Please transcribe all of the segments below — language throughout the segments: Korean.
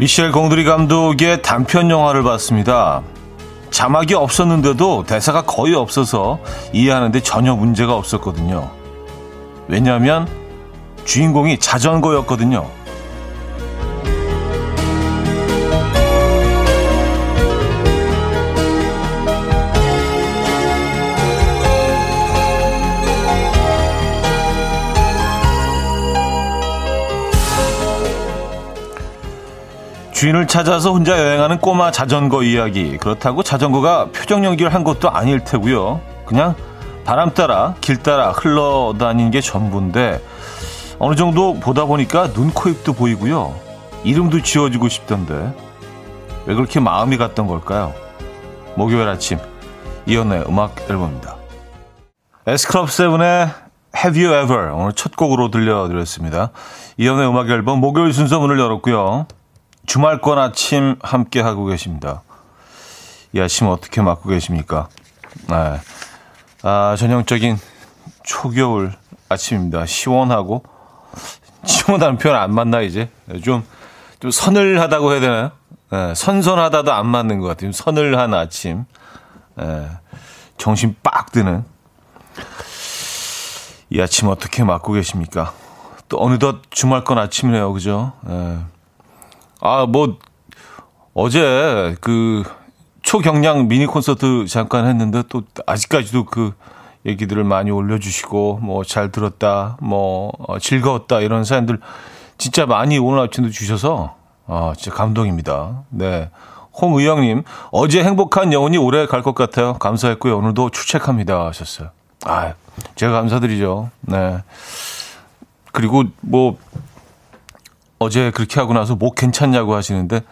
미셸 공드리 감독의 단편 영화를 봤습니다. 자막이 없었는데도 대사가 거의 없어서 이해하는 데 전혀 문제가 없었거든요. 왜냐하면 주인공이 자전거였거든요. 주인을 찾아서 혼자 여행하는 꼬마 자전거 이야기. 그렇다고 자전거가 표정 연기를 한 것도 아닐 테고요. 그냥 바람 따라 길 따라 흘러다니는 게 전부인데 어느 정도 보다 보니까 눈, 코, 입도 보이고요. 이름도 지어주고 싶던데 왜 그렇게 마음이 갔던 걸까요? 목요일 아침 이연의 음악 앨범입니다. S클럽7의 Have You Ever 오늘 첫 곡으로 들려드렸습니다. 이연의 음악 앨범 목요일 순서 문을 열었고요. 주말권 아침 함께 하고 계십니다. 이 아침 어떻게 맞고 계십니까? 네. 전형적인 초겨울 아침입니다. 시원하고 시원한 표현 안 맞나 이제? 좀 서늘하다고 해야 되나요? 네. 선선하다도 안 맞는 것 같아요. 서늘한 아침. 네. 정신 빡 드는 이 아침 어떻게 맞고 계십니까? 또 어느덧 주말권 아침이네요. 그죠? 네. 어제 그 초경량 미니 콘서트 잠깐 했는데 또 아직까지도 그 얘기들을 많이 올려주시고 뭐 잘 들었다, 뭐 즐거웠다 이런 사연들 진짜 많이 오늘 아침도 주셔서 진짜 감동입니다. 네, 홍의영님 어제 행복한 영혼이 오래 갈 것 같아요. 감사했고요. 오늘도 출첵합니다 하셨어요. 제가 감사드리죠. 네. 그리고 뭐 어제 그렇게 하고 나서 목 괜찮냐고 하시는데,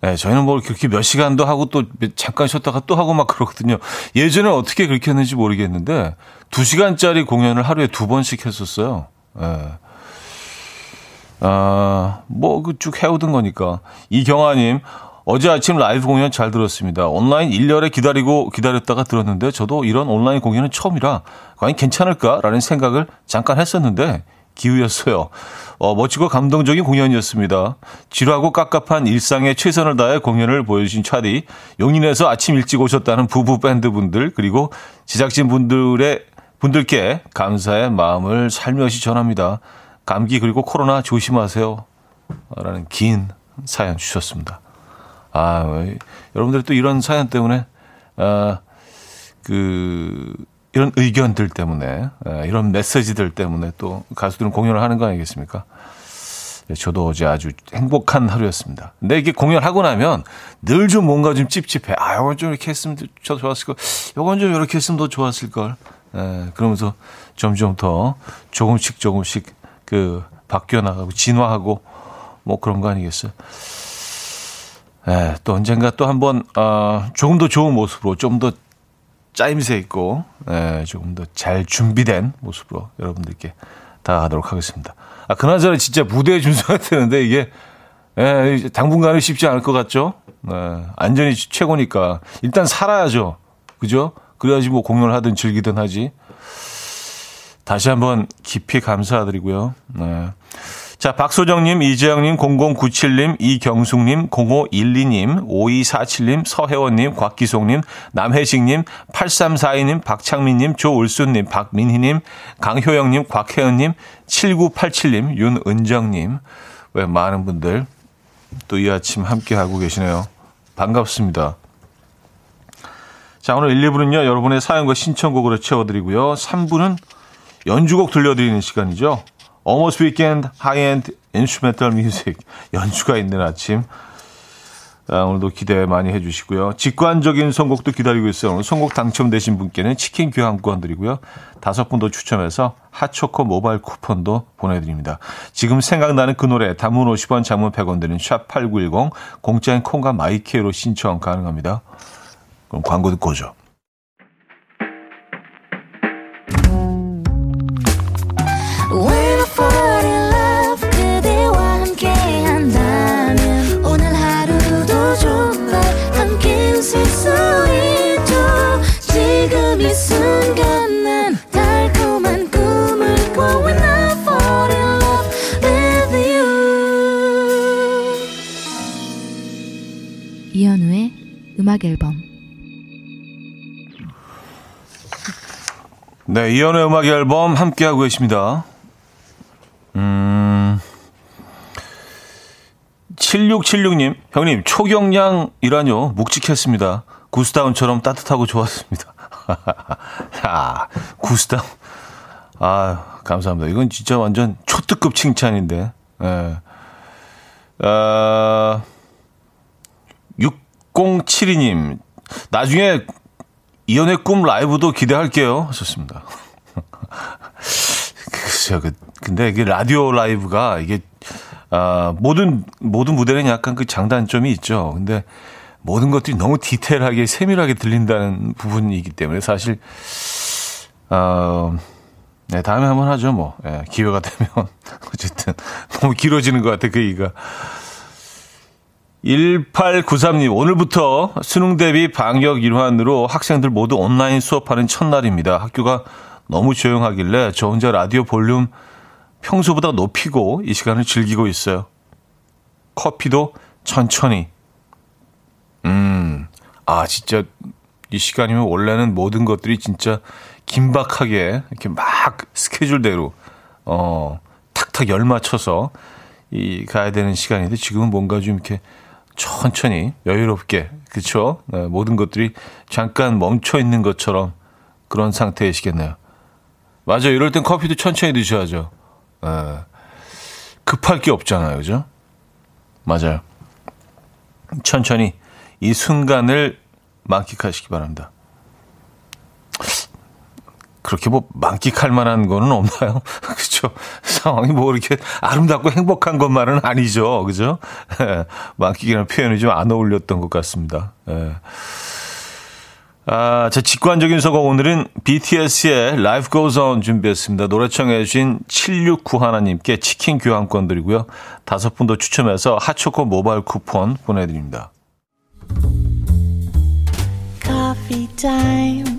네, 저희는 뭐 그렇게 몇 시간도 하고 또 잠깐 쉬었다가 또 하고 막 그러거든요. 예전에 어떻게 그렇게 했는지 모르겠는데, 2시간짜리 공연을 하루에 2번씩 했었어요. 네. 뭐 쭉 해오던 거니까. 이경아님, 어제 아침 라이브 공연 잘 들었습니다. 온라인 1년에 기다렸다가 들었는데, 저도 이런 온라인 공연은 처음이라, 과연 괜찮을까라는 생각을 잠깐 했었는데, 기우였어요. 멋지고 감동적인 공연이었습니다. 지루하고 깝깝한 일상에 최선을 다해 공연을 보여주신 차디, 용인에서 아침 일찍 오셨다는 부부 밴드분들 그리고 제작진분들께 감사의 마음을 살며시 전합니다. 감기 그리고 코로나 조심하세요. 라는 긴 사연 주셨습니다. 여러분들 또 이런 사연 때문에 이런 의견들 때문에, 이런 메시지들 때문에 또 가수들은 공연을 하는 거 아니겠습니까? 저도 어제 아주 행복한 하루였습니다. 근데 이게 공연하고 나면 늘 좀 뭔가 좀 찝찝해. 이건 좀 이렇게 했으면 더 좋았을걸. 이건 좀 이렇게 했으면 더 좋았을걸. 그러면서 점점 더 조금씩 바뀌어나가고 진화하고 뭐 그런 거 아니겠어요? 또 언젠가 또 한번, 조금 더 좋은 모습으로 좀 더 짜임새 있고 조금 더 잘 준비된 모습으로 여러분들께 다가가도록 하겠습니다. 그나저나 진짜 무대에 준수가 되는데 이게 당분간은 쉽지 않을 것 같죠? 안전이 최고니까 일단 살아야죠. 그죠? 그래야지 뭐 공연을 하든 즐기든 하지. 다시 한번 깊이 감사드리고요. 자, 박소정님, 이재영님, 0097님, 이경숙님, 0512님, 5247님, 서혜원님, 곽기송님, 남혜식님, 8342님, 박창민님, 조울수님, 박민희님, 강효영님, 곽혜연님, 7987님, 윤은정님. 왜 많은 분들 또 이 아침 함께하고 계시네요. 반갑습니다. 자, 오늘 1, 2부는요, 여러분의 사연과 신청곡으로 채워드리고요. 3부는 연주곡 들려드리는 시간이죠. Almost Weekend, High-End Instrumental Music. 연주가 있는 아침. 오늘도 기대 많이 해주시고요. 직관적인 선곡도 기다리고 있어요. 오늘 선곡 당첨되신 분께는 치킨 교환권 드리고요. 5분 더 추첨해서 핫초코 모바일 쿠폰도 보내드립니다. 지금 생각나는 그 노래, 단문 50원, 장문 100원 드리는 샵8910, 공짜인 콩과 마이키로 신청 가능합니다. 그럼 광고 듣고 오죠. 음악 앨범. 네, 이현의 음악 앨범 함께하고 계십니다. 7676님, 형님, 초경량이라뇨. 묵직했습니다. 구스다운처럼 따뜻하고 좋았습니다. 야, 구스다운. 아, 감사합니다. 이건 진짜 완전 초특급 칭찬인데. 예. 6072님, 나중에 이연의 꿈 라이브도 기대할게요. 하셨습니다. 글쎄요. 근데 이게 라디오 라이브가 이게, 모든 무대는 약간 그 장단점이 있죠. 근데 모든 것들이 너무 디테일하게 세밀하게 들린다는 부분이기 때문에 사실, 네, 다음에 한번 하죠, 뭐. 예, 기회가 되면. 어쨌든, 너무 길어지는 것 같아, 그 얘기가. 1893님, 오늘부터 수능 대비 방역 일환으로 학생들 모두 온라인 수업하는 첫날입니다. 학교가 너무 조용하길래 저 혼자 라디오 볼륨 평소보다 높이고 이 시간을 즐기고 있어요. 커피도 천천히. 아, 진짜 이 시간이면 원래는 모든 것들이 진짜 긴박하게 이렇게 막 스케줄대로 탁탁 열 맞춰서 이 가야 되는 시간인데 지금은 뭔가 좀 이렇게 천천히 여유롭게, 그렇죠? 네, 모든 것들이 잠깐 멈춰 있는 것처럼 그런 상태이시겠네요. 맞아요. 이럴 땐 커피도 천천히 드셔야죠. 네, 급할 게 없잖아요, 그죠? 맞아요. 천천히 이 순간을 만끽하시기 바랍니다. 그렇게 뭐 만끽할 만한 거는 없나요? 그렇죠? 상황이 뭐 이렇게 아름답고 행복한 것만은 아니죠. 그죠? 예, 만끽이라는 표현이 좀 안 어울렸던 것 같습니다. 예. 아, 제 직관적인 선곡 오늘은 BTS의 Life Goes On 준비했습니다. 노래 청해 주신 7691님께 치킨 교환권 드리고요. 5분 더 추첨해서 핫초코 모바일 쿠폰 보내드립니다. Coffee time.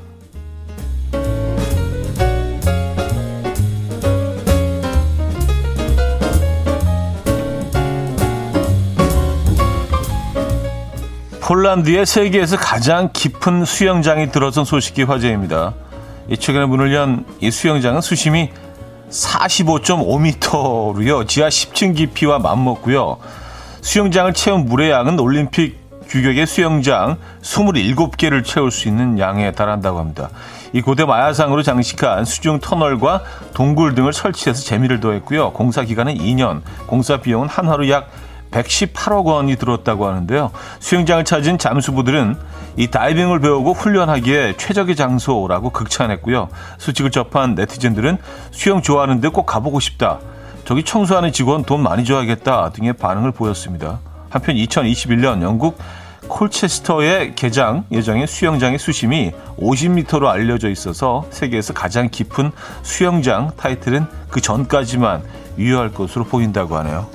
폴란드의 세계에서 가장 깊은 수영장이 들어선 소식이 화제입니다. 최근에 문을 연 이 수영장은 수심이 45.5m로요. 지하 10층 깊이와 맞먹고요. 수영장을 채운 물의 양은 올림픽 규격의 수영장 27개를 채울 수 있는 양에 달한다고 합니다. 이 고대 마야상으로 장식한 수중 터널과 동굴 등을 설치해서 재미를 더했고요. 공사 기간은 2년, 공사 비용은 한화로 약 118억 원이 들었다고 하는데요. 수영장을 찾은 잠수부들은 이 다이빙을 배우고 훈련하기에 최적의 장소라고 극찬했고요. 수칙을 접한 네티즌들은 수영 좋아하는데 꼭 가보고 싶다. 저기 청소하는 직원 돈 많이 줘야겠다 등의 반응을 보였습니다. 한편 2021년 영국 콜체스터의 개장 예정인 수영장의 수심이 50m로 알려져 있어서 세계에서 가장 깊은 수영장 타이틀은 그 전까지만 유효할 것으로 보인다고 하네요.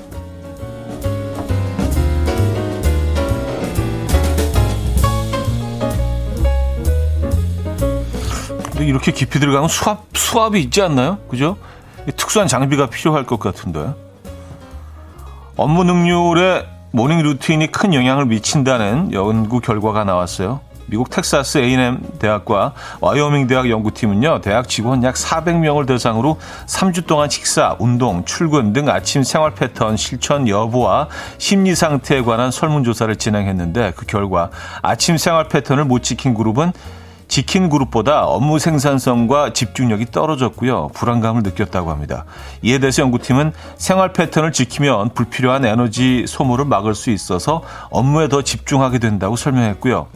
이렇게 깊이 들어가면 수압이 있지 않나요? 그죠? 특수한 장비가 필요할 것 같은데. 업무 능률에 모닝 루틴이 큰 영향을 미친다는 연구 결과가 나왔어요. 미국 텍사스 A&M 대학과 와이오밍 대학 연구팀은요, 대학 직원 약 400명을 대상으로 3주 동안 식사, 운동, 출근 등 아침 생활 패턴 실천 여부와 심리 상태에 관한 설문조사를 진행했는데 그 결과 아침 생활 패턴을 못 지킨 그룹은 지킨 그룹보다 업무 생산성과 집중력이 떨어졌고요. 불안감을 느꼈다고 합니다. 이에 대해서 연구팀은 생활 패턴을 지키면 불필요한 에너지 소모를 막을 수 있어서 업무에 더 집중하게 된다고 설명했고요.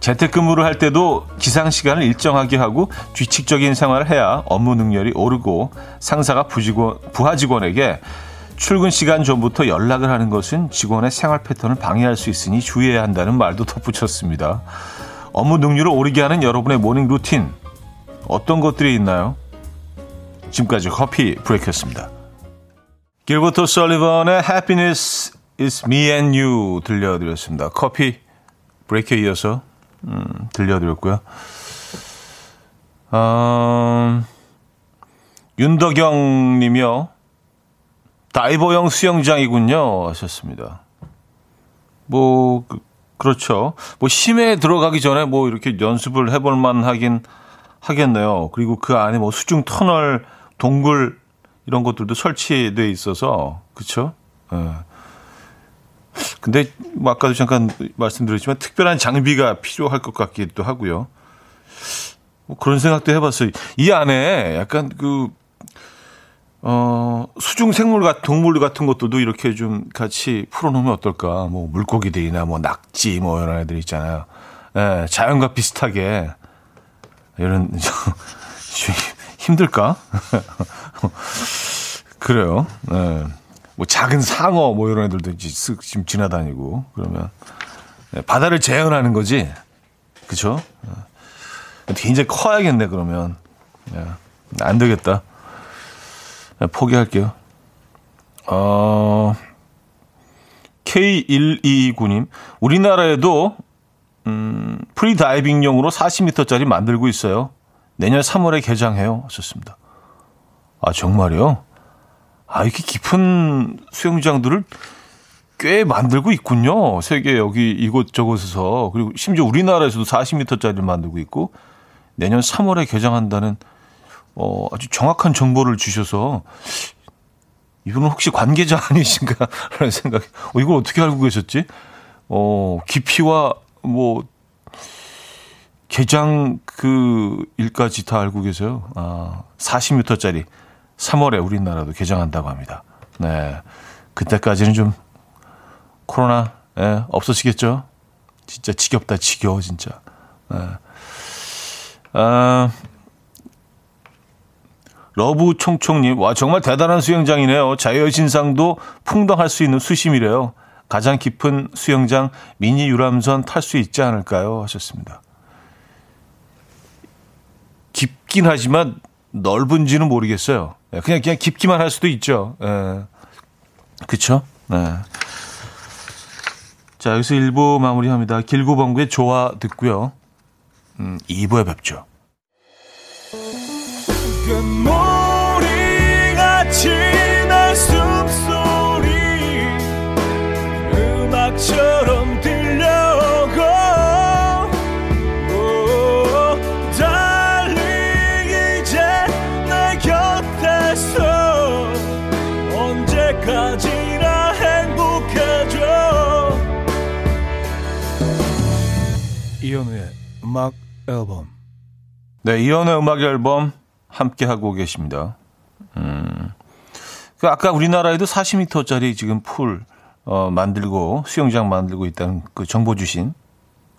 재택근무를 할 때도 기상시간을 일정하게 하고 규칙적인 생활을 해야 업무 능률이 오르고 상사가 부하 직원에게 출근 시간 전부터 연락을 하는 것은 직원의 생활 패턴을 방해할 수 있으니 주의해야 한다는 말도 덧붙였습니다. 업무 능률을 오르게 하는 여러분의 모닝 루틴, 어떤 것들이 있나요? 지금까지 커피 브레이크였습니다. 길버트 설리번의 Happiness It's Me and You 들려드렸습니다. 커피 브레이크에 이어서 들려드렸고요. 윤덕영 님이요. 다이버형 수영장이군요 하셨습니다. 뭐 그렇죠. 뭐 심해 들어가기 전에 뭐 이렇게 연습을 해볼 만하긴 하겠네요. 그리고 그 안에 뭐 수중 터널, 동굴 이런 것들도 설치돼 있어서 그렇죠. 네. 근데 뭐 아까도 잠깐 말씀드렸지만 특별한 장비가 필요할 것 같기도 하고요. 뭐 그런 생각도 해봤어요. 이 안에 약간 그 수중 생물 같은 동물 같은 것들도 이렇게 좀 같이 풀어놓으면 어떨까? 뭐 물고기들이나 뭐 낙지 뭐 이런 애들 있잖아요. 예, 자연과 비슷하게 이런 힘들까? 그래요. 예. 뭐 작은 상어 뭐 이런 애들도 쓱 지금 지나다니고 그러면 예, 바다를 재현하는 거지, 그렇죠? 예. 굉장히 커야겠네 그러면. 예. 안 되겠다. 포기할게요. K129님, 우리나라에도 프리다이빙용으로 40m짜리 만들고 있어요. 내년 3월에 개장해요. 좋습니다. 아 정말요? 아 이렇게 깊은 수영장들을 꽤 만들고 있군요. 세계 여기 이곳저곳에서 그리고 심지어 우리나라에서도 40m짜리를 만들고 있고 내년 3월에 개장한다는. 아주 정확한 정보를 주셔서 이분은 혹시 관계자 아니신가라는 생각이. 이걸 어떻게 알고 계셨지? 깊이와 뭐 개장 그 일까지 다 알고 계세요. 아, 40m짜리 3월에 우리나라도 개장한다고 합니다. 네, 그때까지는 좀 코로나 네, 없어지겠죠. 진짜 지겹다 지겨워 진짜. 네. 러브총총님, 와 정말 대단한 수영장이네요. 자유의 진상도 풍덩할 수 있는 수심이래요. 가장 깊은 수영장 미니 유람선 탈 수 있지 않을까요? 하셨습니다. 깊긴 하지만 넓은지는 모르겠어요. 그냥 깊기만 할 수도 있죠. 그렇죠? 자 여기서 1부 마무리합니다. 길고번구의 좋아 듣고요. 2부에 뵙죠. 모리같이 날 숨소리 음악처럼 들려오고 달리 이제 내 곁에서 언제까지나 행복해져. 이현우의 음악 앨범. 네, 이현우의 음악 앨범 함께하고 계십니다. 아까 우리나라에도 40m짜리 지금 풀 만들고 수영장 만들고 있다는 그 정보 주신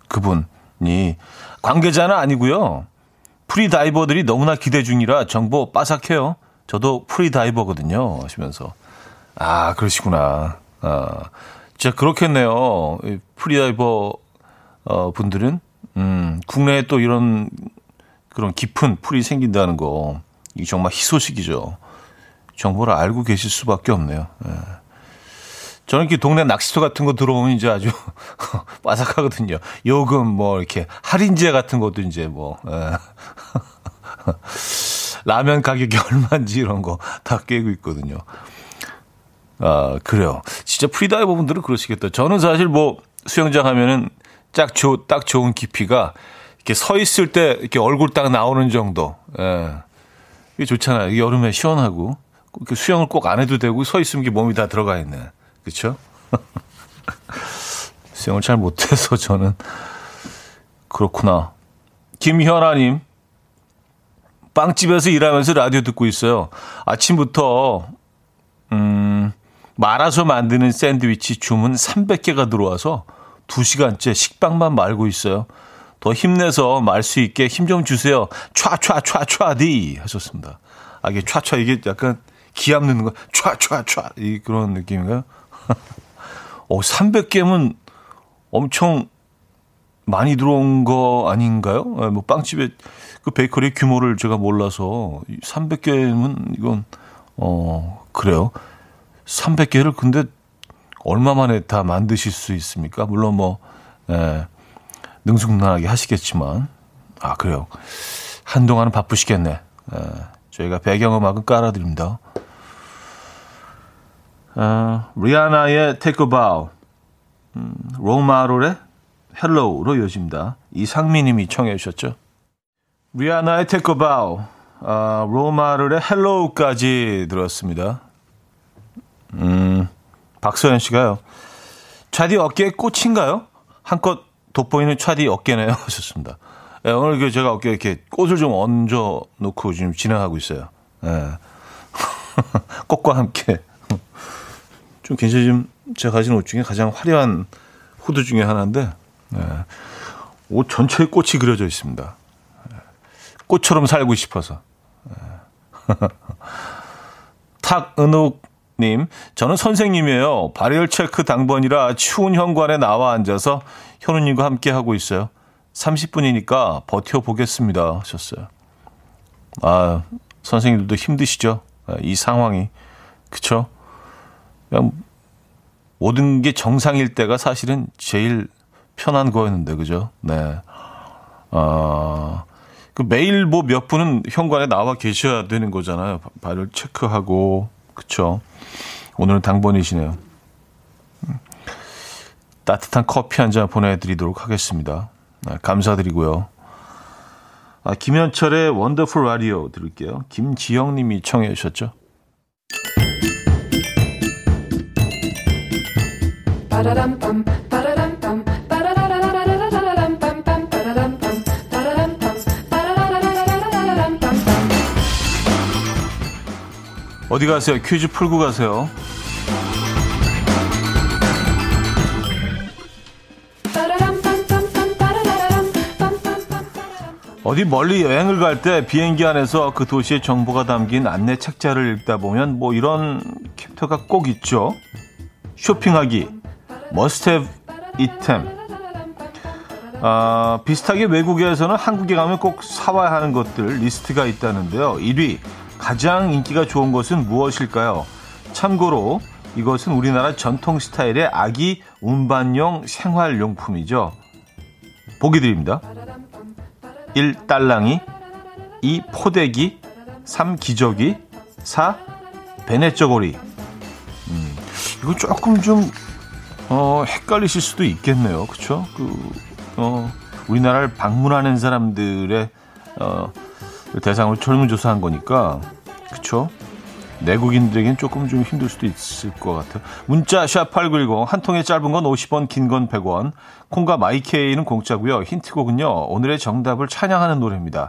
그분이 관계자는 아니고요. 프리다이버들이 너무나 기대 중이라 정보 빠삭해요. 저도 프리다이버거든요 하시면서. 아 그러시구나. 진짜 그렇겠네요. 프리다이버 분들은 국내에 또 이런 그런 깊은 풀이 생긴다는 거, 이게 정말 희소식이죠. 정보를 알고 계실 수밖에 없네요. 예. 저는 이렇게 동네 낚시터 같은 거 들어오면 이제 아주 빠삭하거든요. 요금 뭐 이렇게 할인제 같은 것도 이제 뭐 예. 라면 가격이 얼마인지 이런 거 다 깨고 있거든요. 아 그래요. 진짜 프리다이버 분들은 그러시겠다. 저는 사실 뭐 수영장 하면은 딱 좋은 깊이가 이렇게 서 있을 때 이렇게 얼굴 딱 나오는 정도. 예. 이게 좋잖아요. 여름에 시원하고. 수영을 꼭 안 해도 되고, 서 있으면 몸이 다 들어가 있네. 그쵸? 수영을 잘 못해서 저는. 그렇구나. 김현아님. 빵집에서 일하면서 라디오 듣고 있어요. 아침부터, 말아서 만드는 샌드위치 주문 300개가 들어와서 2시간째 식빵만 말고 있어요. 더 힘내서 말 수 있게 힘 좀 주세요. 촤촤촤촤디 하셨습니다. 아 이게 촤촤 이게 약간 기압 넣는 거 촤촤촤 이 그런 느낌인가요? 300개면 엄청 많이 들어온 거 아닌가요? 뭐 빵집의 그 베이커리 규모를 제가 몰라서 300개면 이건 그래요. 300개를 근데 얼마 만에 다 만드실 수 있습니까? 물론 뭐 능숙능하게 하시겠지만 아 그래요. 한동안은 바쁘시겠네. 저희가 배경음악은 깔아드립니다. 리아나의 Take a Bow, 로마롤의 헬로우로 이어집니다. 이상민님이 청해 주셨죠. 리아나의 Take a Bow, 로마롤의 헬로우까지 들었습니다. 박서연 씨가요. 차디 어깨에 꽃인가요? 한껏 돋보이는 차디 어깨네요. 하셨습니다. 네, 오늘 그 제가 어깨에 이렇게 꽃을 좀 얹어 놓고 지금 진행하고 있어요. 네. 꽃과 함께. 좀 굉장히 지금 제가 가진 옷 중에 가장 화려한 후드 중에 하나인데, 네. 옷 전체에 꽃이 그려져 있습니다. 꽃처럼 살고 싶어서. 네. 탁은욱님, 저는 선생님이에요. 발열 체크 당번이라 추운 현관에 나와 앉아서 현우님과 함께 하고 있어요. 30분이니까 버텨보겠습니다. 하셨어요. 아, 선생님들도 힘드시죠? 이 상황이. 그쵸? 그냥 모든 게 정상일 때가 사실은 제일 편한 거였는데, 그죠? 네. 그 매일 뭐 몇 분은 현관에 나와 계셔야 되는 거잖아요. 발열 체크하고, 그쵸? 오늘은 당번이시네요. 따뜻한 커피 한 잔 보내드리도록 하겠습니다. 감사드리고요. 김현철의 원더풀 라디오 들을게요. 김지영 님이 청해 주셨죠. 어디 가세요? 퀴즈 풀고 가세요. 어디 멀리 여행을 갈 때 비행기 안에서 그 도시의 정보가 담긴 안내 책자를 읽다 보면 뭐 이런 캡처가 꼭 있죠. 쇼핑하기, must have item. 비슷하게 외국에서는 한국에 가면 꼭 사와야 하는 것들 리스트가 있다는데요. 1위, 가장 인기가 좋은 것은 무엇일까요? 참고로 이것은 우리나라 전통 스타일의 아기 운반용 생활용품이죠. 보기 드립니다. 1. 딸랑이 2. 포대기 3. 기저귀 4. 베네쪼고리 이거 조금 좀 헷갈리실 수도 있겠네요. 그렇죠? 우리나라를 방문하는 사람들의 대상으로 설문조사한 거니까 그렇죠? 내국인들에겐 조금 좀 힘들 수도 있을 것 같아요. 문자 #8910 한 통에 짧은 건 50원, 긴 건 100원. 콩과 마이케이는 공짜고요. 힌트곡은요. 오늘의 정답을 찬양하는 노래입니다.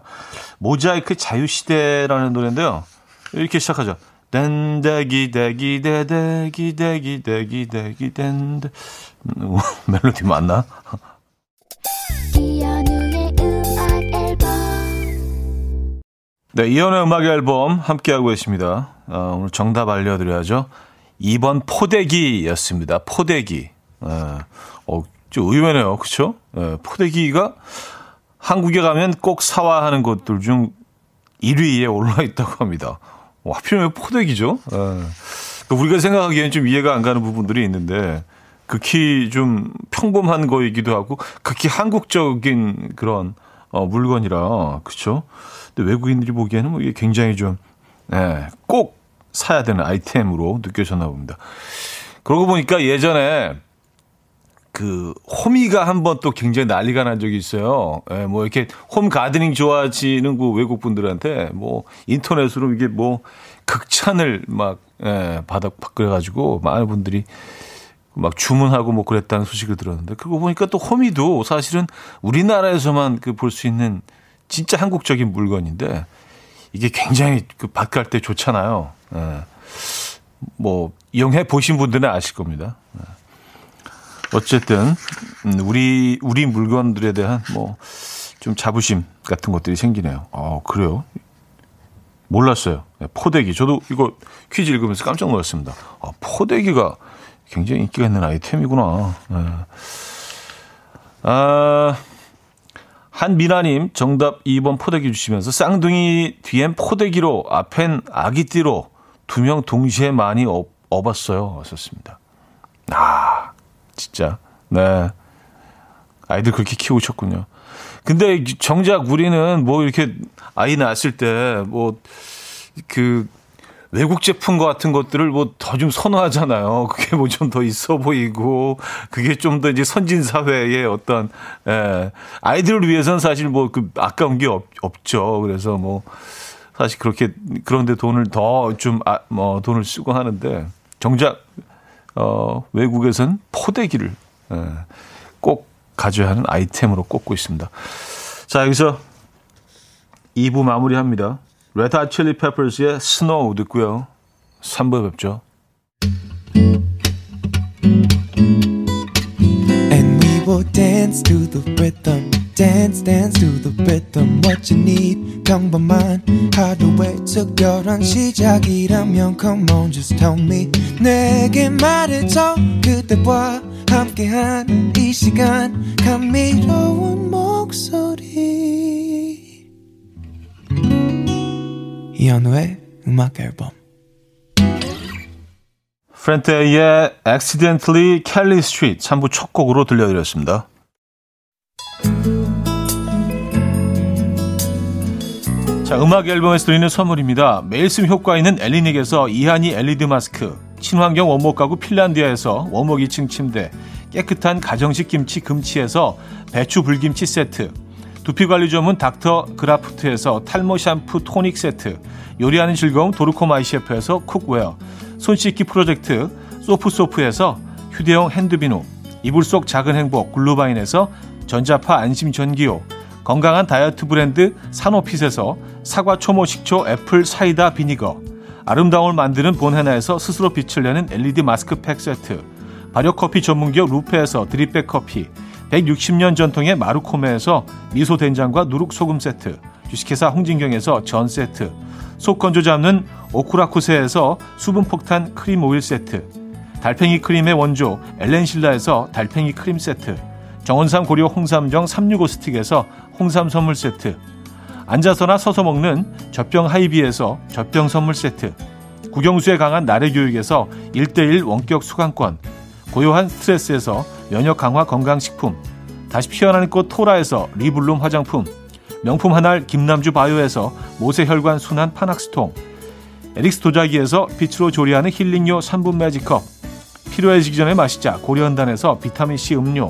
모자이크 자유시대라는 노래인데요. 이렇게 시작하죠. 댄다기대기대기대기대기대기대기댄 멜로디 맞나? 네, 이현의 음악 앨범 함께하고 계십니다. 오늘 정답 알려드려야죠. 2번 포대기였습니다. 포대기. 좀 의외네요. 그렇죠? 포대기가 한국에 가면 꼭 사와야 하는 것들 중 1위에 올라있다고 합니다. 하필이면 포대기죠? 우리가 생각하기에는 좀 이해가 안 가는 부분들이 있는데 극히 좀 평범한 거이기도 하고 극히 한국적인 그런 물건이라 그렇죠? 근데 외국인들이 보기에는 뭐 이게 굉장히 좀 꼭 사야 되는 아이템으로 느껴졌나 봅니다. 그러고 보니까 예전에 그 호미가 한번 또 굉장히 난리가 난 적이 있어요. 예, 뭐 이렇게 홈 가드닝 좋아하시는 그 외국 분들한테 뭐 인터넷으로 이게 뭐 극찬을 막 받아가지고 많은 분들이 막 주문하고 뭐 그랬다는 소식을 들었는데 그러고 보니까 또 호미도 사실은 우리나라에서만 그 볼 수 있는 진짜 한국적인 물건인데 이게 굉장히 그 밭갈 때 좋잖아요. 예. 뭐 이용해 보신 분들은 아실 겁니다. 예. 어쨌든 우리 물건들에 대한 뭐 좀 자부심 같은 것들이 생기네요. 아 그래요? 몰랐어요. 포대기. 저도 이거 퀴즈 읽으면서 깜짝 놀랐습니다. 아, 포대기가 굉장히 인기가 있는 아이템이구나. 예. 한미라님 정답 2번 포대기 주시면서 쌍둥이 뒤엔 포대기로 앞엔 아기띠로 두 명 동시에 많이 업었어요. 왔었습니다. 아, 진짜. 네. 아이들 그렇게 키우셨군요. 근데 정작 우리는 뭐 이렇게 아이 낳았을 때 뭐 그 외국 제품 같은 것들을 뭐 더 좀 선호하잖아요. 그게 뭐 좀 더 있어 보이고 그게 좀 더 이제 선진 사회의 어떤 예, 아이들을 위해서는 사실 뭐 그 아까운 게 없죠. 그래서 뭐 사실 그렇게 그런데 돈을 더 좀 뭐 돈을 쓰고 하는데 정작 외국에선 포대기를 예, 꼭 가져야 하는 아이템으로 꼽고 있습니다. 자, 여기서 2부 마무리합니다. 레드 핫 칠리 페퍼스의 스노우 듣고요. 3부에 뵙죠. And we will dance to the rhythm. Dance, dance to the rhythm. What you need, 평범한 하루의 특별한 시작이라면 come on, just tell me. 내게 말해줘, 그대와 함께한 이 시간 감미로운 목소리 이현우의 음악 앨범 프렌테의 Accidentally Kelly Street 3부 첫 곡으로 들려드렸습니다. 자, 음악 앨범에서 드리는 선물입니다. 매일 쓰면 효과 있는 엘리닉에서 이하니 엘리드 마스크, 친환경 원목 가구 핀란디아에서 원목 2층 침대, 깨끗한 가정식 김치 금치에서 배추 불김치 세트, 두피관리 전문 닥터 그라프트에서 탈모 샴푸 토닉 세트, 요리하는 즐거움 도르코 마이셰프에서 쿡웨어, 손씻기 프로젝트 소프소프에서 휴대용 핸드비누, 이불 속 작은 행복 글루바인에서 전자파 안심 전기요, 건강한 다이어트 브랜드 산오핏에서 사과 초모 식초 애플 사이다 비니거, 아름다움을 만드는 본헤나에서 스스로 빛을 내는 LED 마스크팩 세트, 발효커피 전문기업 루페에서 드립백 커피, 160년 전통의 마루코메에서 미소된장과 누룩소금 세트, 주식회사 홍진경에서 전 세트, 속건조 잡는 오쿠라쿠세에서 수분폭탄 크림 오일 세트, 달팽이 크림의 원조 엘렌실라에서 달팽이 크림 세트, 정원삼 고려 홍삼정 365스틱에서 홍삼 선물 세트, 앉아서나 서서 먹는 젖병 하이비에서 젖병 선물 세트, 구경수에 강한 나래 교육에서 1대1 원격 수강권, 고요한 스트레스에서 면역 강화 건강식품, 다시 피어나는 꽃 토라에서 리블룸 화장품, 명품 한알 김남주 바이오에서 모세혈관 순환 파낙스통, 에릭스 도자기에서 빛으로 조리하는 힐링요 3분 매직컵, 필요해지기 전에 마시자 고려은단에서 비타민C 음료,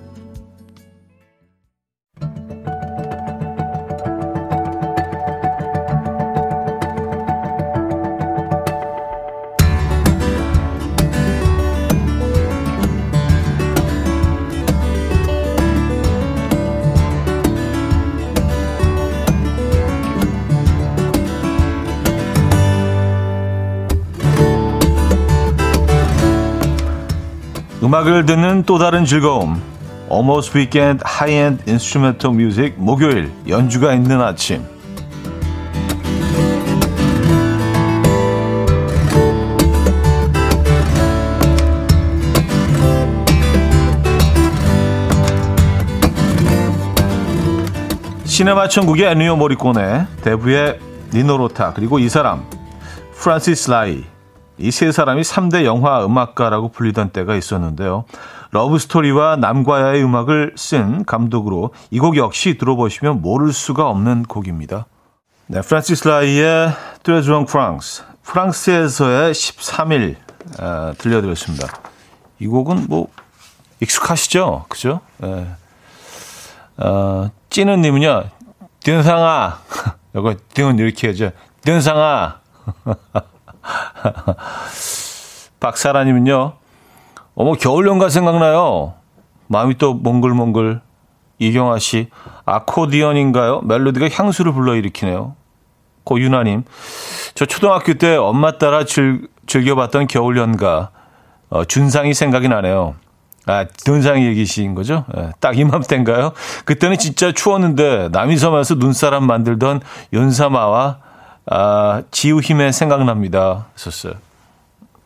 음악을 듣는 또 다른 즐거움 Almost Weekend High-End Instrumental Music 목요일 연주가 있는 아침 시네마 천국의 엔니오 모리코네, 대부의 니노로타, 그리고 이 사람 프란시스 라이, 이 세 사람이 3대 영화 음악가라고 불리던 때가 있었는데요. 러브스토리와 남과야의 음악을 쓴 감독으로 이 곡 역시 들어보시면 모를 수가 없는 곡입니다. 네, 프란시스 라이의 트레즈원 프랑스, 프랑스에서의 13일 들려드렸습니다. 이 곡은 뭐 익숙하시죠? 그죠? 예. 찌는 님은요. 든상아. 이거 든 이렇게 해야죠. 든상아. 박사라님은요, 어머 겨울연가 생각나요. 마음이 또 몽글몽글. 이경아씨, 아코디언인가요? 멜로디가 향수를 불러일으키네요. 고윤아님, 저 초등학교 때 엄마 따라 즐겨봤던 겨울연가, 준상이 생각이 나네요. 아, 눈상이 얘기신 거죠? 예, 딱 이맘때인가요? 그때는 진짜 추웠는데 남이섬에서 눈사람 만들던 연사마와 아, 지우힘의 생각납니다. 썼어요.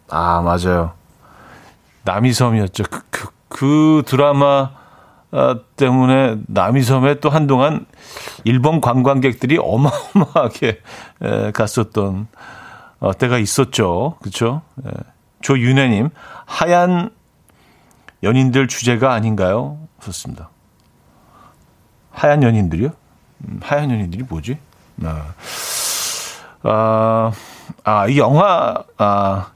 아, 맞아요. 남이섬이었죠. 그 드라마 때문에 남이섬에 또 한동안 일본 관광객들이 어마어마하게 갔었던 때가 있었죠. 그렇죠? 조윤혜님, 하얀 연인들 주제가 아닌가요? 좋습니다. 하얀 연인들이요? 하얀 연인들이 뭐지? 이 영화,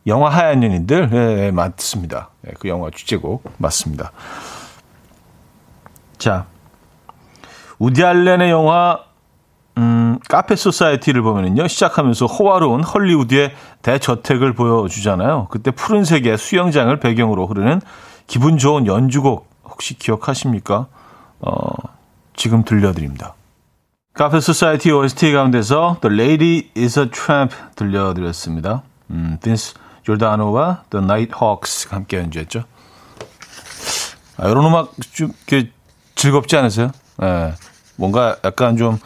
영화 하얀 연인들? 네, 맞습니다. 네, 그 영화 주제곡 맞습니다. 자, 우디 알렌의 영화 카페 소사이티를 보면요, 시작하면서 호화로운 헐리우드의 대저택을 보여주잖아요. 그때 푸른색의 수영장을 배경으로 흐르는 기분 좋은 연주곡 혹시 기억하십니까? 지금 들려드립니다. 카페 소사이티 OST 가운데서 The Lady is a Tramp 들려드렸습니다. 빈스 조르다노와 The Nighthawks 함께 연주했죠. 이런 음악 좀 이렇게 즐겁지 않으세요? 네, 뭔가 약간 좀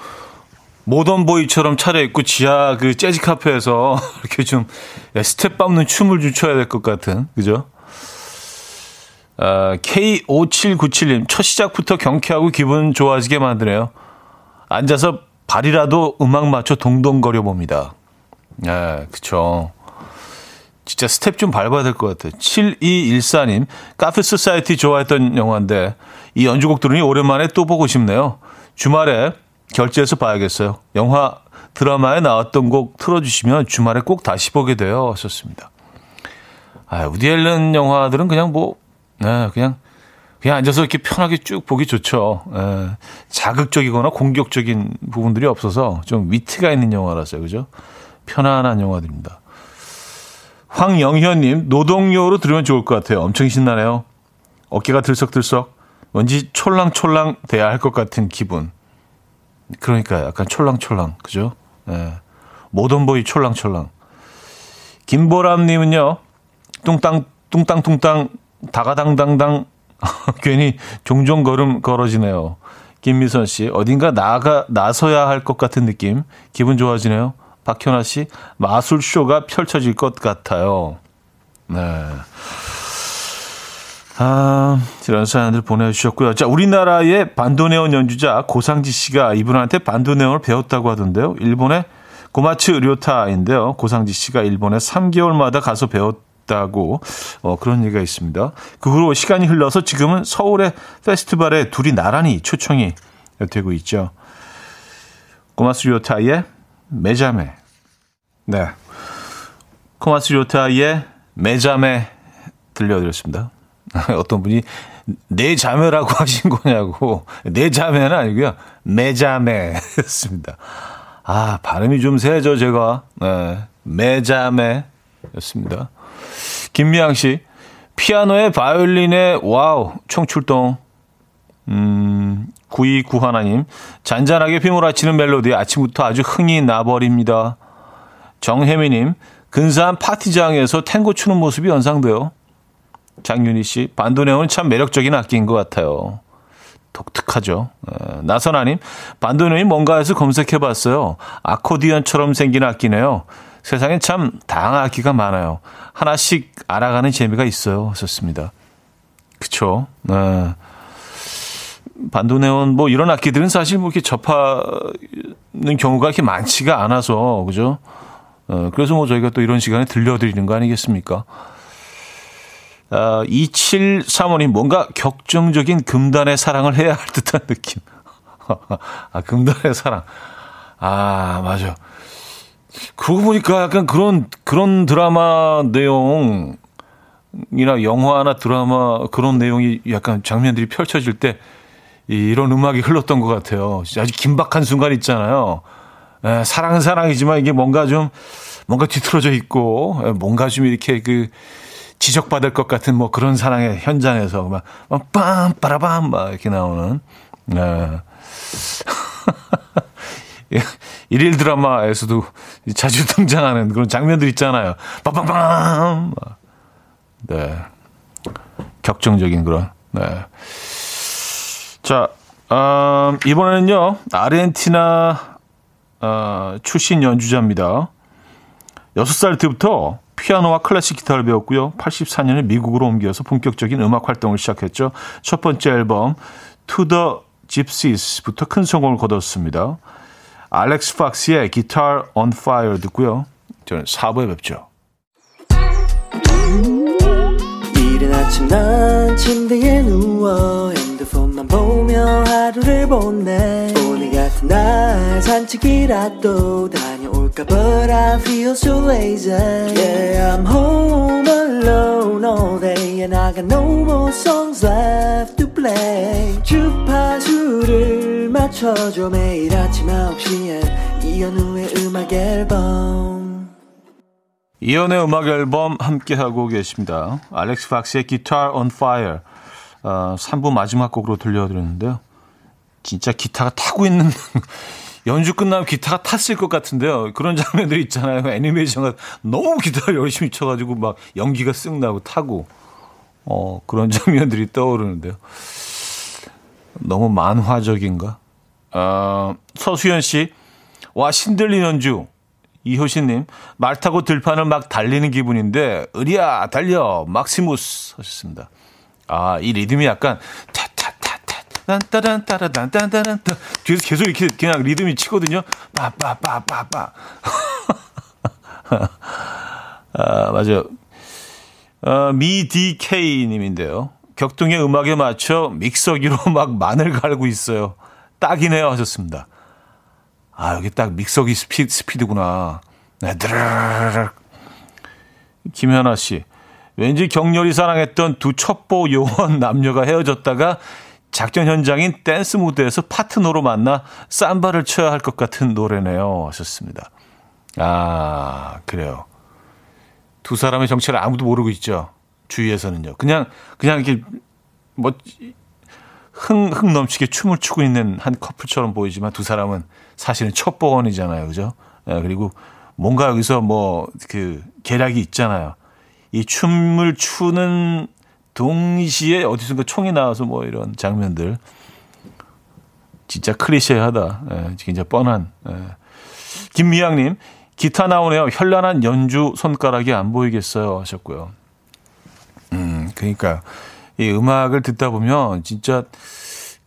모던보이처럼 차려입고 지하 그 재즈 카페에서 이렇게 좀 스텝 밟는 춤을 좀 춰야 될 것 같은, 그죠? K5797님, 첫 시작부터 경쾌하고 기분 좋아지게 만드네요. 앉아서 발이라도 음악 맞춰 동동거려 봅니다. 네, 그쵸. 진짜 스텝 좀 밟아야 될 것 같아요. 7214님, 카페 소사이티 좋아했던 영화인데 이 연주곡 들으니 오랜만에 또 보고 싶네요. 주말에 결제해서 봐야겠어요. 영화 드라마에 나왔던 곡 틀어주시면 주말에 꼭 다시 보게 돼요. 하셨습니다. 우디 앨런 영화들은 그냥 뭐, 네, 그냥 앉아서 이렇게 편하게 쭉 보기 좋죠. 네, 자극적이거나 공격적인 부분들이 없어서 좀 위트가 있는 영화라서요. 그죠? 편안한 영화들입니다. 황영현님, 노동요로 들으면 좋을 것 같아요. 엄청 신나네요. 어깨가 들썩들썩, 왠지 촐랑촐랑 돼야 할 것 같은 기분. 그러니까 약간 촐랑촐랑, 그죠? 예. 모던보이 촐랑촐랑. 김보람님은요, 뚱땅뚱땅 다가당당당 괜히 종종 걸음 걸어지네요. 김미선 씨, 어딘가 나서야 할 것 같은 느낌. 기분 좋아지네요. 박현아 씨, 마술쇼가 펼쳐질 것 같아요. 네. 이런 사연들 보내주셨고요. 자, 우리나라의 반도네온 연주자 고상지 씨가 이분한테 반도네온을 배웠다고 하던데요. 일본의 고마츠 료타인데요. 고상지 씨가 일본에 3개월마다 가서 배웠다고 그런 얘기가 있습니다. 그 후로 시간이 흘러서 지금은 서울의 페스티벌에 둘이 나란히 초청이 되고 있죠. 고마츠 료타의 메자메. 네, 고마츠 료타의 메자메 들려드렸습니다. 어떤 분이 내 자매라고 하신 거냐고. 내 자매는 아니고요, 메자매였습니다. 발음이 좀 세죠, 제가. 네, 메자매였습니다. 김미양 씨, 피아노에 바이올린에 와우 총출동. 9291님, 잔잔하게 휘몰아치는 멜로디에 아침부터 아주 흥이 나버립니다. 정혜미님, 근사한 파티장에서 탱고 추는 모습이 연상돼요. 장윤희 씨, 반도네온은 참 매력적인 악기인 것 같아요. 독특하죠. 나선아님, 반도네온이 뭔가 해서 검색해봤어요. 아코디언처럼 생긴 악기네요. 세상에 참 다양한 악기가 많아요. 하나씩 알아가는 재미가 있어요. 하셨습니다. 그쵸. 반도네온, 뭐 이런 악기들은 사실 뭐 이렇게 접하는 경우가 이렇게 많지가 않아서, 그죠? 그래서 뭐 저희가 또 이런 시간에 들려드리는 거 아니겠습니까? 2735님, 뭔가 격정적인 금단의 사랑을 해야 할 듯한 느낌. 금단의 사랑. 맞아. 그러고 보니까 약간 그런 드라마 내용이나 영화나 드라마 그런 내용이 약간 장면들이 펼쳐질 때 이런 음악이 흘렀던 것 같아요. 아주 긴박한 순간 있잖아요. 사랑은 사랑이지만 이게 뭔가 뒤틀어져 있고, 뭔가 좀 이렇게 지적받을 것 같은 뭐 그런 사랑의 현장에서 막 빰 빠라밤 막 이렇게 나오는. 네. 일일 드라마에서도 자주 등장하는 그런 장면들 있잖아요. 빰빰빰. 네. 격정적인 그런. 네. 자, 이번에는요, 아르헨티나 출신 연주자입니다. 6살 때부터 피아노와 클래식 기타를 배웠고요. 84년에 미국으로 옮겨서 본격적인 음악 활동을 시작했죠. 첫 번째 앨범 To The Gypsies부터 큰 성공을 거뒀습니다. 알렉스 팍스의 Guitar on Fire 듣고요. 저는 4부에 뵙죠. 이른 아침 난 침대에 누워 핸드폰만 보며 하루를 보내. 오늘 같은 날 산책이라도 다녀올까 But I feel so lazy. Yeah, I'm home alone all day and I got no more songs left to play. 주파수를 맞춰줘. 매일 아침 9시에 이현우의 음악 앨범. 이연의 음악 앨범 함께하고 계십니다. 알렉스 박스의 Guitar on Fire 3부 마지막 곡으로 들려드렸는데요. 진짜 기타가 타고 있는 연주 끝나면 기타가 탔을 것 같은데요. 그런 장면들이 있잖아요. 애니메이션가 너무 기타를 열심히 쳐가지고 막 연기가 쓱 나고 타고 그런 장면들이 떠오르는데요. 너무 만화적인가? 서수연 씨, 와 신들린 연주. 이효신님, 말 타고 들판을 막 달리는 기분인데, 으리야, 달려, 막시무스. 하셨습니다. 아, 이 리듬이 약간, 타타타타, 딴따란따라, 딴따란따. 뒤에서 계속 이렇게 그냥 리듬이 치거든요. 빠빠빠빠빠. 아, 맞아요. 미DK님인데요. 격동의 음악에 맞춰 믹서기로 막 마늘 갈고 있어요. 딱이네요. 하셨습니다. 아, 여기 딱 믹서기 스피드구나. 네, 드르르르. 김현아 씨. 왠지 격렬히 사랑했던 두 첩보 요원 남녀가 헤어졌다가 작전 현장인 댄스 무대에서 파트너로 만나 쌈바를 쳐야 할 것 같은 노래네요. 하셨습니다. 아, 그래요. 두 사람의 정체를 아무도 모르고 있죠. 주위에서는요. 그냥 이렇게 뭐 흥 넘치게 춤을 추고 있는 한 커플처럼 보이지만 두 사람은 사실은 첩보원이잖아요. 그죠? 예, 그리고 뭔가 여기서 뭐 그 계략이 있잖아요. 이 춤을 추는 동시에 어디선가 총이 나와서 뭐 이런 장면들. 진짜 클리셰하다. 예, 진짜 뻔한. 예. 김미양님, 기타 나오네요. 현란한 연주 손가락이 안 보이겠어요. 하셨고요. 그러니까요. 이 음악을 듣다 보면 진짜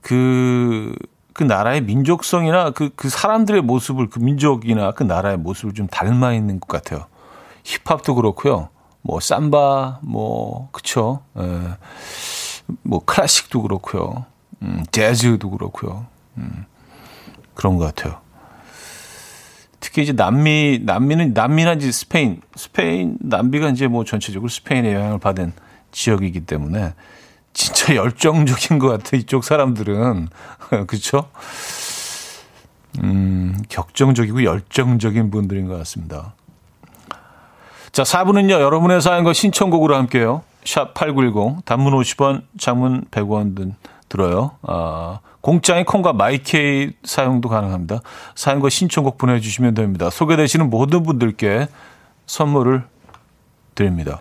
그 나라의 민족성이나 그 사람들의 모습을 그 민족이나 그 나라의 모습을 좀 닮아 있는 것 같아요. 힙합도 그렇고요. 뭐 삼바 뭐 그쵸. 뭐 클래식도 그렇고요. 재즈도 그렇고요. 그런 것 같아요. 특히 이제 남미나 이제 스페인 남미가 이제 뭐 전체적으로 스페인의 영향을 받은 지역이기 때문에 진짜 열정적인 것 같아. 이쪽 사람들은. 그렇죠? 격정적이고 열정적인 분들인 것 같습니다. 자, 4부는요. 여러분의 사연과 신청곡으로 함께요. 샵 8910, 단문 50원, 장문 100원 들어요. 공짜인 콩과 마이케이 사용도 가능합니다. 사연과 신청곡 보내주시면 됩니다. 소개되시는 모든 분들께 선물을 드립니다.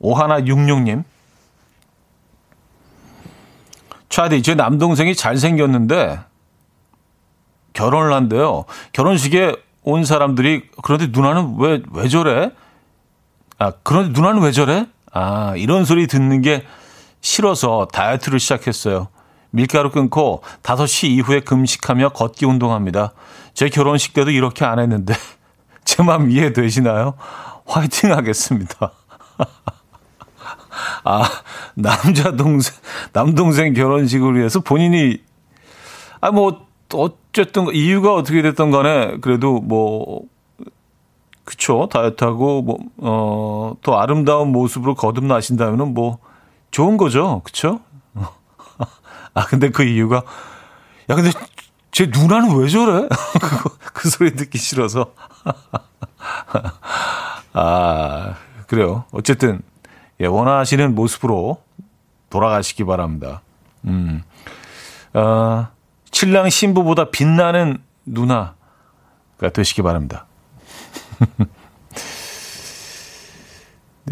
5166님. 차디, 제 남동생이 잘생겼는데 결혼을 한대요. 결혼식에 온 사람들이 그런데 누나는 왜 저래? 아, 그런데 누나는 왜 저래? 아, 이런 소리 듣는 게 싫어서 다이어트를 시작했어요. 밀가루 끊고 5시 이후에 금식하며 걷기 운동합니다. 제 결혼식 때도 이렇게 안 했는데 제 마음 이해되시나요? 화이팅 하겠습니다. 아, 남동생 결혼식을 위해서 본인이, 아, 뭐, 어쨌든, 이유가 어떻게 됐던 간에, 그래도 뭐, 그쵸. 다이어트하고, 뭐, 더 아름다운 모습으로 거듭나신다면은 뭐, 좋은 거죠. 그쵸? 아, 근데 그 이유가, 야, 근데 제 누나는 왜 저래? 그 소리 듣기 싫어서. 아, 그래요. 어쨌든, 예, 원하시는 모습으로 돌아가시기 바랍니다. 신랑 신부보다 빛나는 누나가 되시기 바랍니다.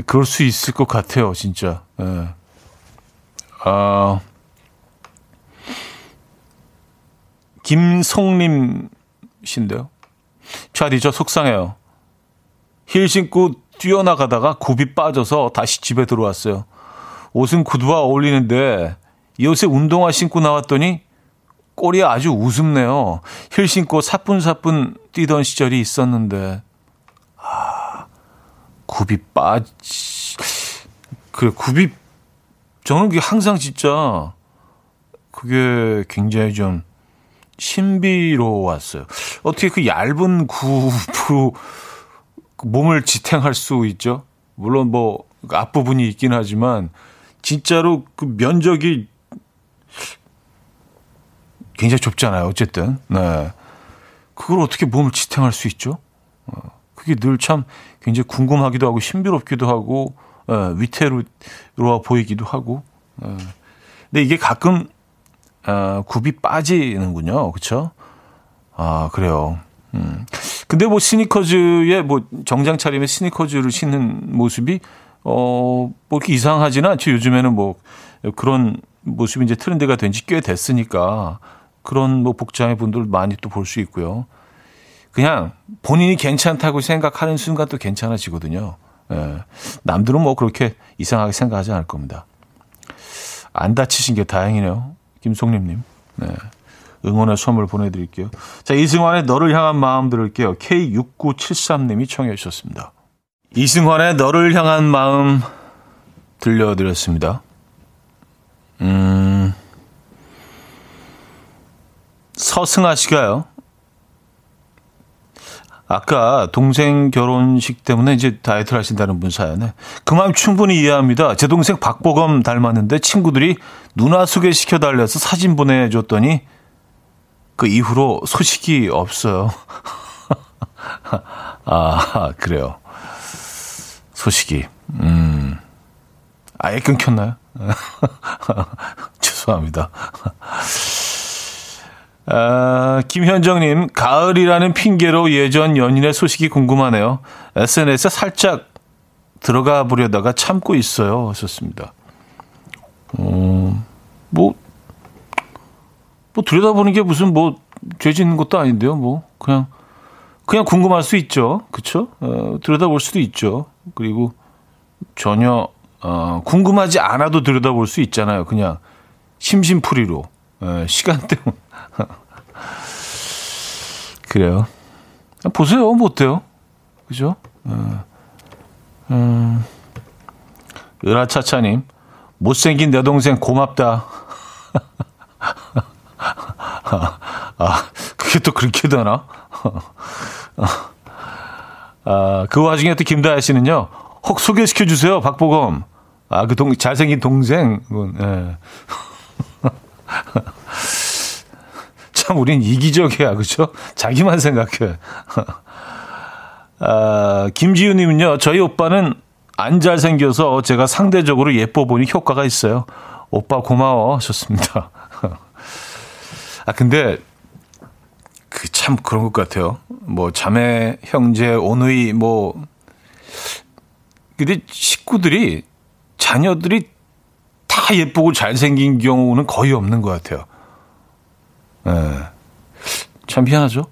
그럴 수 있을 것 같아요, 진짜. 예. 김송님 씨인데요. 차디 저 속상해요. 힐 신고 뛰어나가다가 굽이 빠져서 다시 집에 들어왔어요. 옷은 구두와 어울리는데 이 옷에 운동화 신고 나왔더니 꼬리에 아주 우습네요. 힐 신고 사뿐사뿐 뛰던 시절이 있었는데. 아, 굽이 그래, 굽이 저는 그게 항상 진짜 그게 굉장히 좀 신비로웠어요. 어떻게 그 얇은 굽으로 몸을 지탱할 수 있죠? 물론 뭐 앞부분이 있긴 하지만 진짜로 그 면적이 굉장히 좁잖아요. 어쨌든 네. 그걸 어떻게 몸을 지탱할 수 있죠? 그게 늘 참 굉장히 궁금하기도 하고 신비롭기도 하고 위태로워 보이기도 하고. 근데 이게 가끔 굽이 빠지는군요. 그렇죠? 아 그래요. 근데 뭐 스니커즈에 뭐 정장 차림에 스니커즈를 신는 모습이 뭐 이렇게 이상하지는 않죠. 요즘에는 뭐 그런 모습이 이제 트렌드가 된 지 꽤 됐으니까 그런 뭐 복장의 분들 많이 또 볼 수 있고요. 그냥 본인이 괜찮다고 생각하는 순간 또 괜찮아지거든요. 예. 남들은 뭐 그렇게 이상하게 생각하지 않을 겁니다. 안 다치신 게 다행이네요. 김송림님. 네. 응원의 선물 보내드릴게요. 자, 이승환의 너를 향한 마음 들을게요. K6973님이 청해 주셨습니다. 이승환의 너를 향한 마음 들려드렸습니다. 서승아 씨가요. 아까 동생 결혼식 때문에 이제 다이어트를 하신다는 분 사연에 그 마음 충분히 이해합니다. 제 동생 박보검 닮았는데 친구들이 누나 소개시켜달래서 사진 보내줬더니 그 이후로 소식이 없어요. 아, 그래요. 소식이. 아예 끊겼나요? 죄송합니다. 아, 김현정님, 가을이라는 핑계로 예전 연인의 소식이 궁금하네요. SNS에 살짝 들어가 보려다가 참고 있어요. 하셨습니다. 뭐 들여다보는 게 무슨 뭐 죄 짓는 것도 아닌데요. 뭐 그냥 궁금할 수 있죠. 그렇죠? 들여다볼 수도 있죠. 그리고 전혀 궁금하지 않아도 들여다볼 수 있잖아요. 그냥 심심풀이로 시간 때문에. 그래요. 보세요. 뭐 어때요? 그죠? 으라차차님 못생긴 내 동생 고맙다. 아, 그게 또 그렇게 되나? 아, 그 와중에 또 김다혜 씨는요. 혹 소개시켜 주세요, 박보검. 아, 그 잘생긴 동생. 네. 참 우린 이기적이야, 그렇죠? 자기만 생각해. 아, 김지우님은요. 저희 오빠는 안 잘생겨서 제가 상대적으로 예뻐 보니 효과가 있어요. 오빠 고마워. 좋습니다. 아, 근데, 참 그런 것 같아요. 뭐, 자매, 형제, 오누이, 뭐. 근데 식구들이, 자녀들이 다 예쁘고 잘생긴 경우는 거의 없는 것 같아요. 예. 참 희한하죠?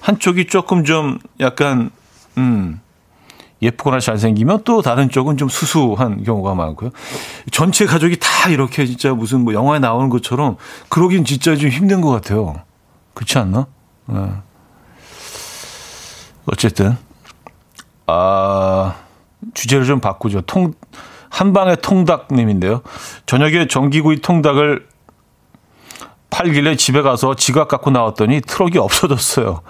한쪽이 조금 좀 약간, 예쁘거나 잘생기면 또 다른 쪽은 좀 수수한 경우가 많고요. 전체 가족이 다 이렇게 진짜 무슨 뭐 영화에 나오는 것처럼 그러긴 진짜 좀 힘든 것 같아요. 그렇지 않나? 네. 어쨌든 주제를 좀 바꾸죠. 한방의 통닭님인데요. 저녁에 전기구이 통닭을 팔길래 집에 가서 지갑 갖고 나왔더니 트럭이 없어졌어요.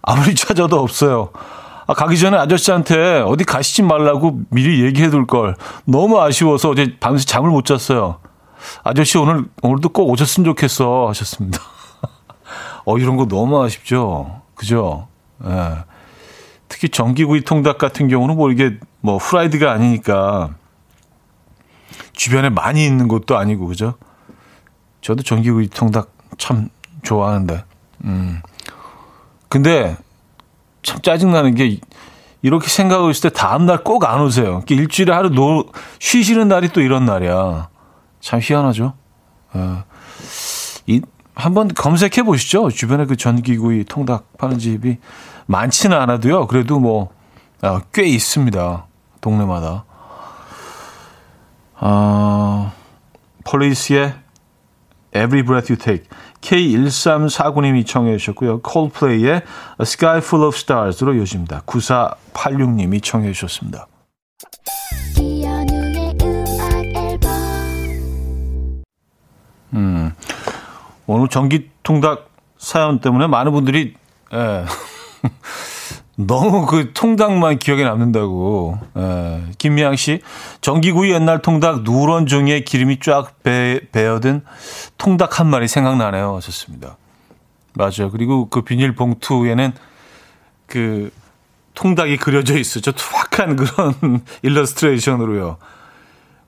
아무리 찾아도 없어요. 아, 가기 전에 아저씨한테 어디 가시지 말라고 미리 얘기해둘 걸. 너무 아쉬워서 어제 밤새 잠을 못 잤어요. 아저씨 오늘도 꼭 오셨으면 좋겠어. 하셨습니다. 이런 거 너무 아쉽죠. 그죠? 예. 특히 전기구이 통닭 같은 경우는 뭐 이게 뭐 후라이드가 아니니까 주변에 많이 있는 것도 아니고, 그죠? 저도 전기구이 통닭 참 좋아하는데. 근데, 참 짜증나는 게 이렇게 생각하고 있을 때 다음날 꼭 안 오세요. 일주일에 하루 쉬시는 날이 또 이런 날이야. 참 희한하죠. 한번 검색해 보시죠. 주변에 그 전기구이 통닭 파는 집이 많지는 않아도요. 그래도 뭐 꽤 있습니다. 동네마다. 폴리스의 Every Breath You Take, K1349님이 청해 주셨고요. 콜플레이의 A Sky Full of Stars로 요즘입니다. 9486님이 청해 주셨습니다. 오늘 전기통닭 사연 때문에 많은 분들이 너무 그 통닭만 기억에 남는다고. 김미양 씨, 전기구이 옛날 통닭 누런 종이에 기름이 쫙 배어든 통닭 한 마리 생각나네요. 하셨습니다. 맞아요. 그리고 그 비닐봉투에는 그 통닭이 그려져 있었죠. 투박한 그런 일러스트레이션으로요.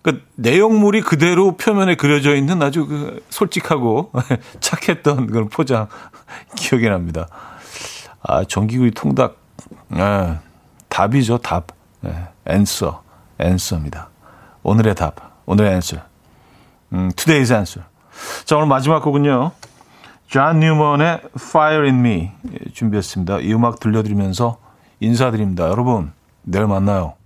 그 내용물이 그대로 표면에 그려져 있는 아주 그 솔직하고 착했던 그런 포장 기억이 납니다. 아, 전기구이 통닭. 예, 답이죠, 답. 예, answer, answer입니다. 오늘의 답, 오늘의 answer. Today's answer. 자, 오늘 마지막 곡은요. 존 뉴먼의 Fire in Me 준비했습니다. 이 음악 들려드리면서 인사드립니다. 여러분, 내일 만나요.